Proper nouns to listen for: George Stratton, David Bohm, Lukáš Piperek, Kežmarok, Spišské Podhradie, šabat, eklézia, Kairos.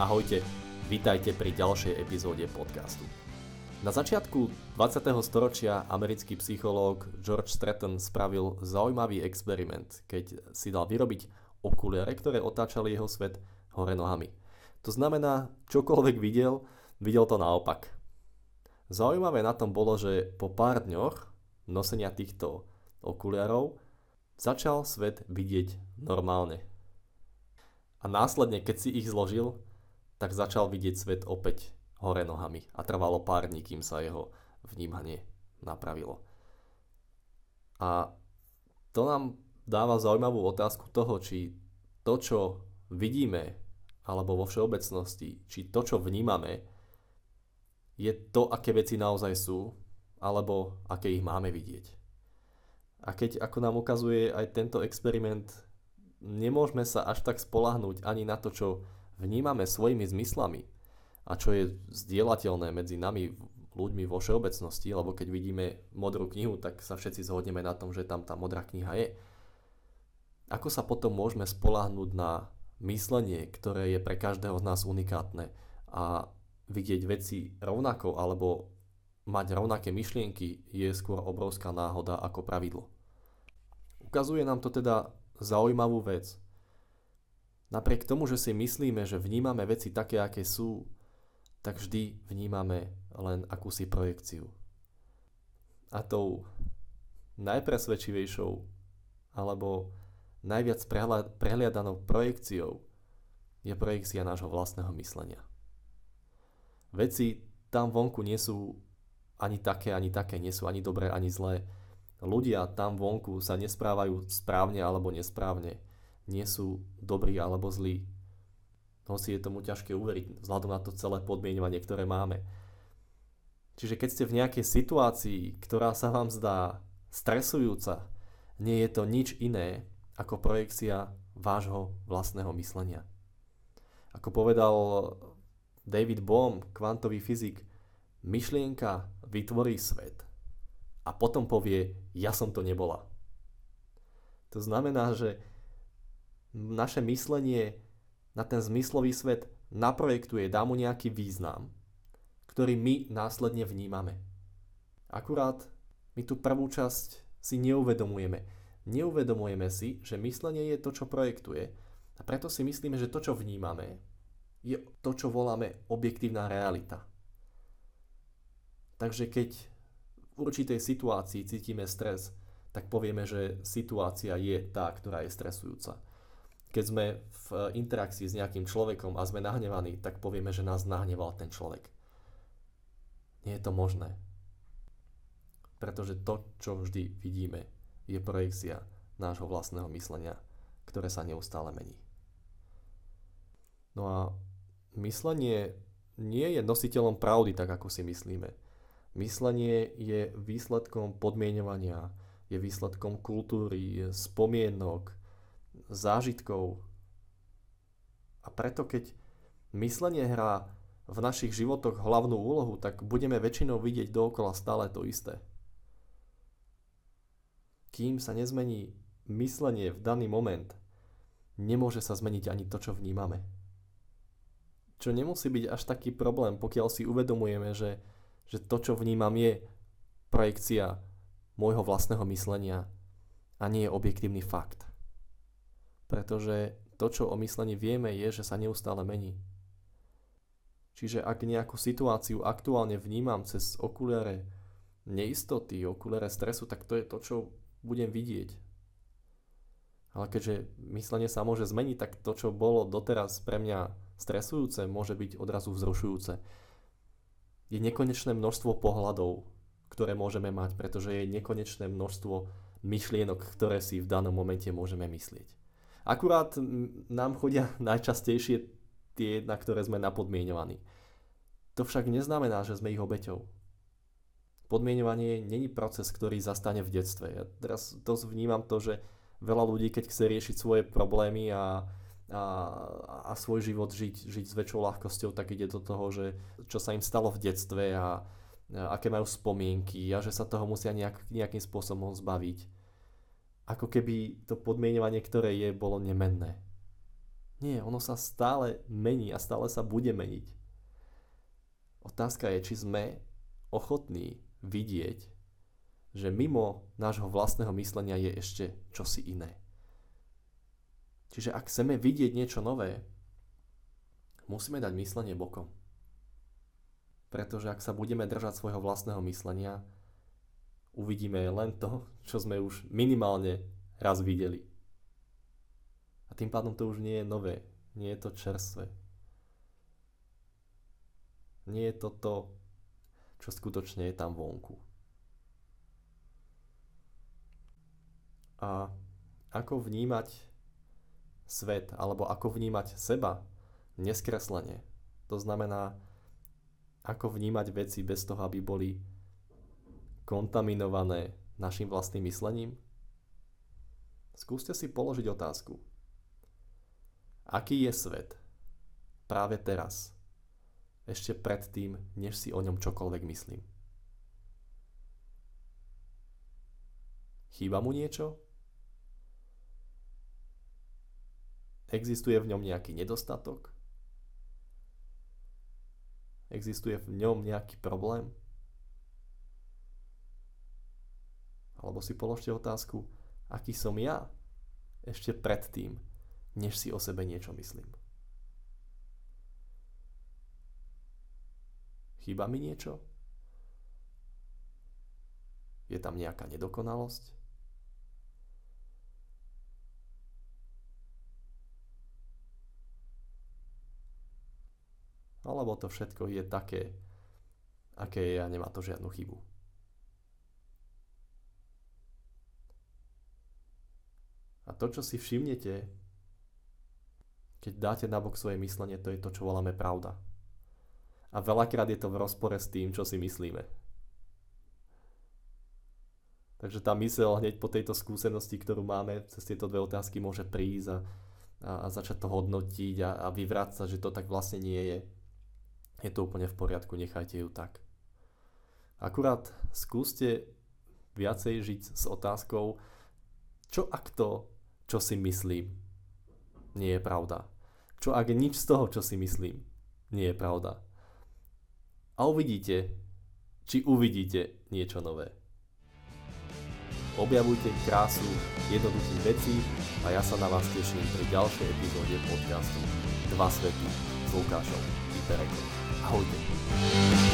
Ahojte, vitajte pri ďalšej epizóde podcastu. Na začiatku 20. storočia americký psychológ George Stratton spravil zaujímavý experiment, keď si dal vyrobiť okuliare, ktoré otáčali jeho svet hore nohami. To znamená, čokoľvek videl, videl to naopak. Zaujímavé na tom bolo, že po pár dňoch nosenia týchto okuliarov začal svet vidieť normálne. A následne, keď si ich zložil, tak začal vidieť svet opäť hore nohami a trvalo pár dní, kým sa jeho vnímanie napravilo. A to nám dáva zaujímavú otázku toho, či to, čo vidíme, alebo vo všeobecnosti, či to, čo vnímame, je to, aké veci naozaj sú, alebo aké ich máme vidieť. A keď, ako nám ukazuje aj tento experiment, nemôžeme sa až tak spoľahnúť ani na to, čo vnímame svojimi zmyslami a čo je zdieľateľné medzi nami, ľuďmi vo všeobecnosti, lebo keď vidíme modrú knihu, tak sa všetci zhodneme na tom, že tam tá modrá kniha je. Ako sa potom môžeme spoľahnúť na myslenie, ktoré je pre každého z nás unikátne a vidieť veci rovnako alebo mať rovnaké myšlienky je skôr obrovská náhoda ako pravidlo. Ukazuje nám to teda zaujímavú vec. Napriek tomu, že si myslíme, že vnímame veci také, aké sú, tak vždy vnímame len akúsi projekciu. A tou najpresvedčivejšou alebo najviac prehliadanou projekciou je projekcia nášho vlastného myslenia. Veci tam vonku nie sú ani také, nie sú ani dobré, ani zlé. Ľudia tam vonku sa nesprávajú správne alebo nesprávne. Nie sú dobrí alebo zlí. Hoci je tomu ťažké uveriť, vzhľadom na to celé podmieňovanie, ktoré máme. Čiže keď ste v nejakej situácii, ktorá sa vám zdá stresujúca, nie je to nič iné ako projekcia vášho vlastného myslenia. Ako povedal David Bohm, kvantový fyzik, myšlienka vytvorí svet a potom povie, ja som to nebola. To znamená, že naše myslenie na ten zmyslový svet naprojektuje, dá mu nejaký význam, ktorý my následne vnímame. Akurát my tú prvú časť si neuvedomujeme. Neuvedomujeme si, že myslenie je to, čo projektuje a preto si myslíme, že to, čo vnímame, je to, čo voláme objektívna realita. Takže keď v určitej situácii cítime stres, tak povieme, že situácia je tá, ktorá je stresujúca. Keď sme v interakcii s nejakým človekom a sme nahnevaní, tak povieme, že nás nahneval ten človek. Nie je to možné. Pretože to, čo vždy vidíme, je projekcia nášho vlastného myslenia, ktoré sa neustále mení. No a myslenie nie je nositeľom pravdy, tak ako si myslíme. Myslenie je výsledkom podmieňovania, je výsledkom kultúry, spomienok, zážitkov. A preto, keď myslenie hrá v našich životoch hlavnú úlohu, tak budeme väčšinou vidieť dookola stále to isté. Kým sa nezmení myslenie v daný moment, nemôže sa zmeniť ani to, čo vnímame. Čo nemusí byť až taký problém, pokiaľ si uvedomujeme, že to, čo vnímam, je projekcia môjho vlastného myslenia a nie je objektívny fakt. Pretože to, čo o myslení vieme, je, že sa neustále mení. Čiže ak nejakú situáciu aktuálne vnímam cez okuliare neistoty, okuliare stresu, tak to je to, čo budem vidieť. Ale keďže myslenie sa môže zmeniť, tak to, čo bolo doteraz pre mňa stresujúce, môže byť odrazu vzrušujúce. Je nekonečné množstvo pohľadov, ktoré môžeme mať, pretože je nekonečné množstvo myšlienok, ktoré si v danom momente môžeme myslieť. Akurát nám chodia najčastejšie tie, na ktoré sme napodmienovaní. To však neznamená, že sme ich obeťou. Podmienovanie není proces, ktorý zastane v detstve. Ja teraz dosť vnímam to, že veľa ľudí, keď chce riešiť svoje problémy a svoj život žiť s väčšou ľahkosťou, tak ide do toho, že čo sa im stalo v detstve a aké majú spomienky a že sa toho musia nejakým spôsobom zbaviť. Ako keby to podmienovanie, ktoré je, bolo nemenné. Nie, ono sa stále mení a stále sa bude meniť. Otázka je, či sme ochotní vidieť, že mimo nášho vlastného myslenia je ešte čosi iné. Čiže ak chceme vidieť niečo nové, musíme dať myslenie bokom. Pretože ak sa budeme držať svojho vlastného myslenia, uvidíme len to, čo sme už minimálne raz videli. A tým pádom to už nie je nové, nie je to čerstvé. Nie je to to, čo skutočne je tam vonku. A ako vnímať svet, alebo ako vnímať seba neskreslene. To znamená, ako vnímať veci bez toho, aby boli kontaminované našim vlastným myslením. Skúste si položiť otázku. Aký je svet práve teraz? Ešte predtým, než si o ňom čokoľvek myslím. Chýba mu niečo? Existuje v ňom nejaký nedostatok? Existuje v ňom nejaký problém? Alebo si položte otázku, aký som ja ešte predtým, než si o sebe niečo myslím. Chýba mi niečo? Je tam nejaká nedokonalosť? Alebo to všetko je také, aké je a nemá to žiadnu chybu. A to, čo si všimnete, keď dáte nabok svoje myslenie, to je to, čo voláme pravda. A veľakrát je to v rozpore s tým, čo si myslíme. Takže tá myseľ hneď po tejto skúsenosti, ktorú máme, cez tieto dve otázky môže prísť a začať to hodnotiť a vyvrácať, že to tak vlastne nie je. Je to úplne v poriadku, nechajte ju tak. Akurát skúste viacej žiť s otázkou, čo ak to, čo si myslím, nie je pravda. Čo ak nič z toho, čo si myslím, nie je pravda. A uvidíte, či uvidíte niečo nové. Objavujte krásu jednoduchých vecí a ja sa na vás teším pri ďalšej epizóde podcastu Dva svety s Lukášom Piperekom. Ahojte.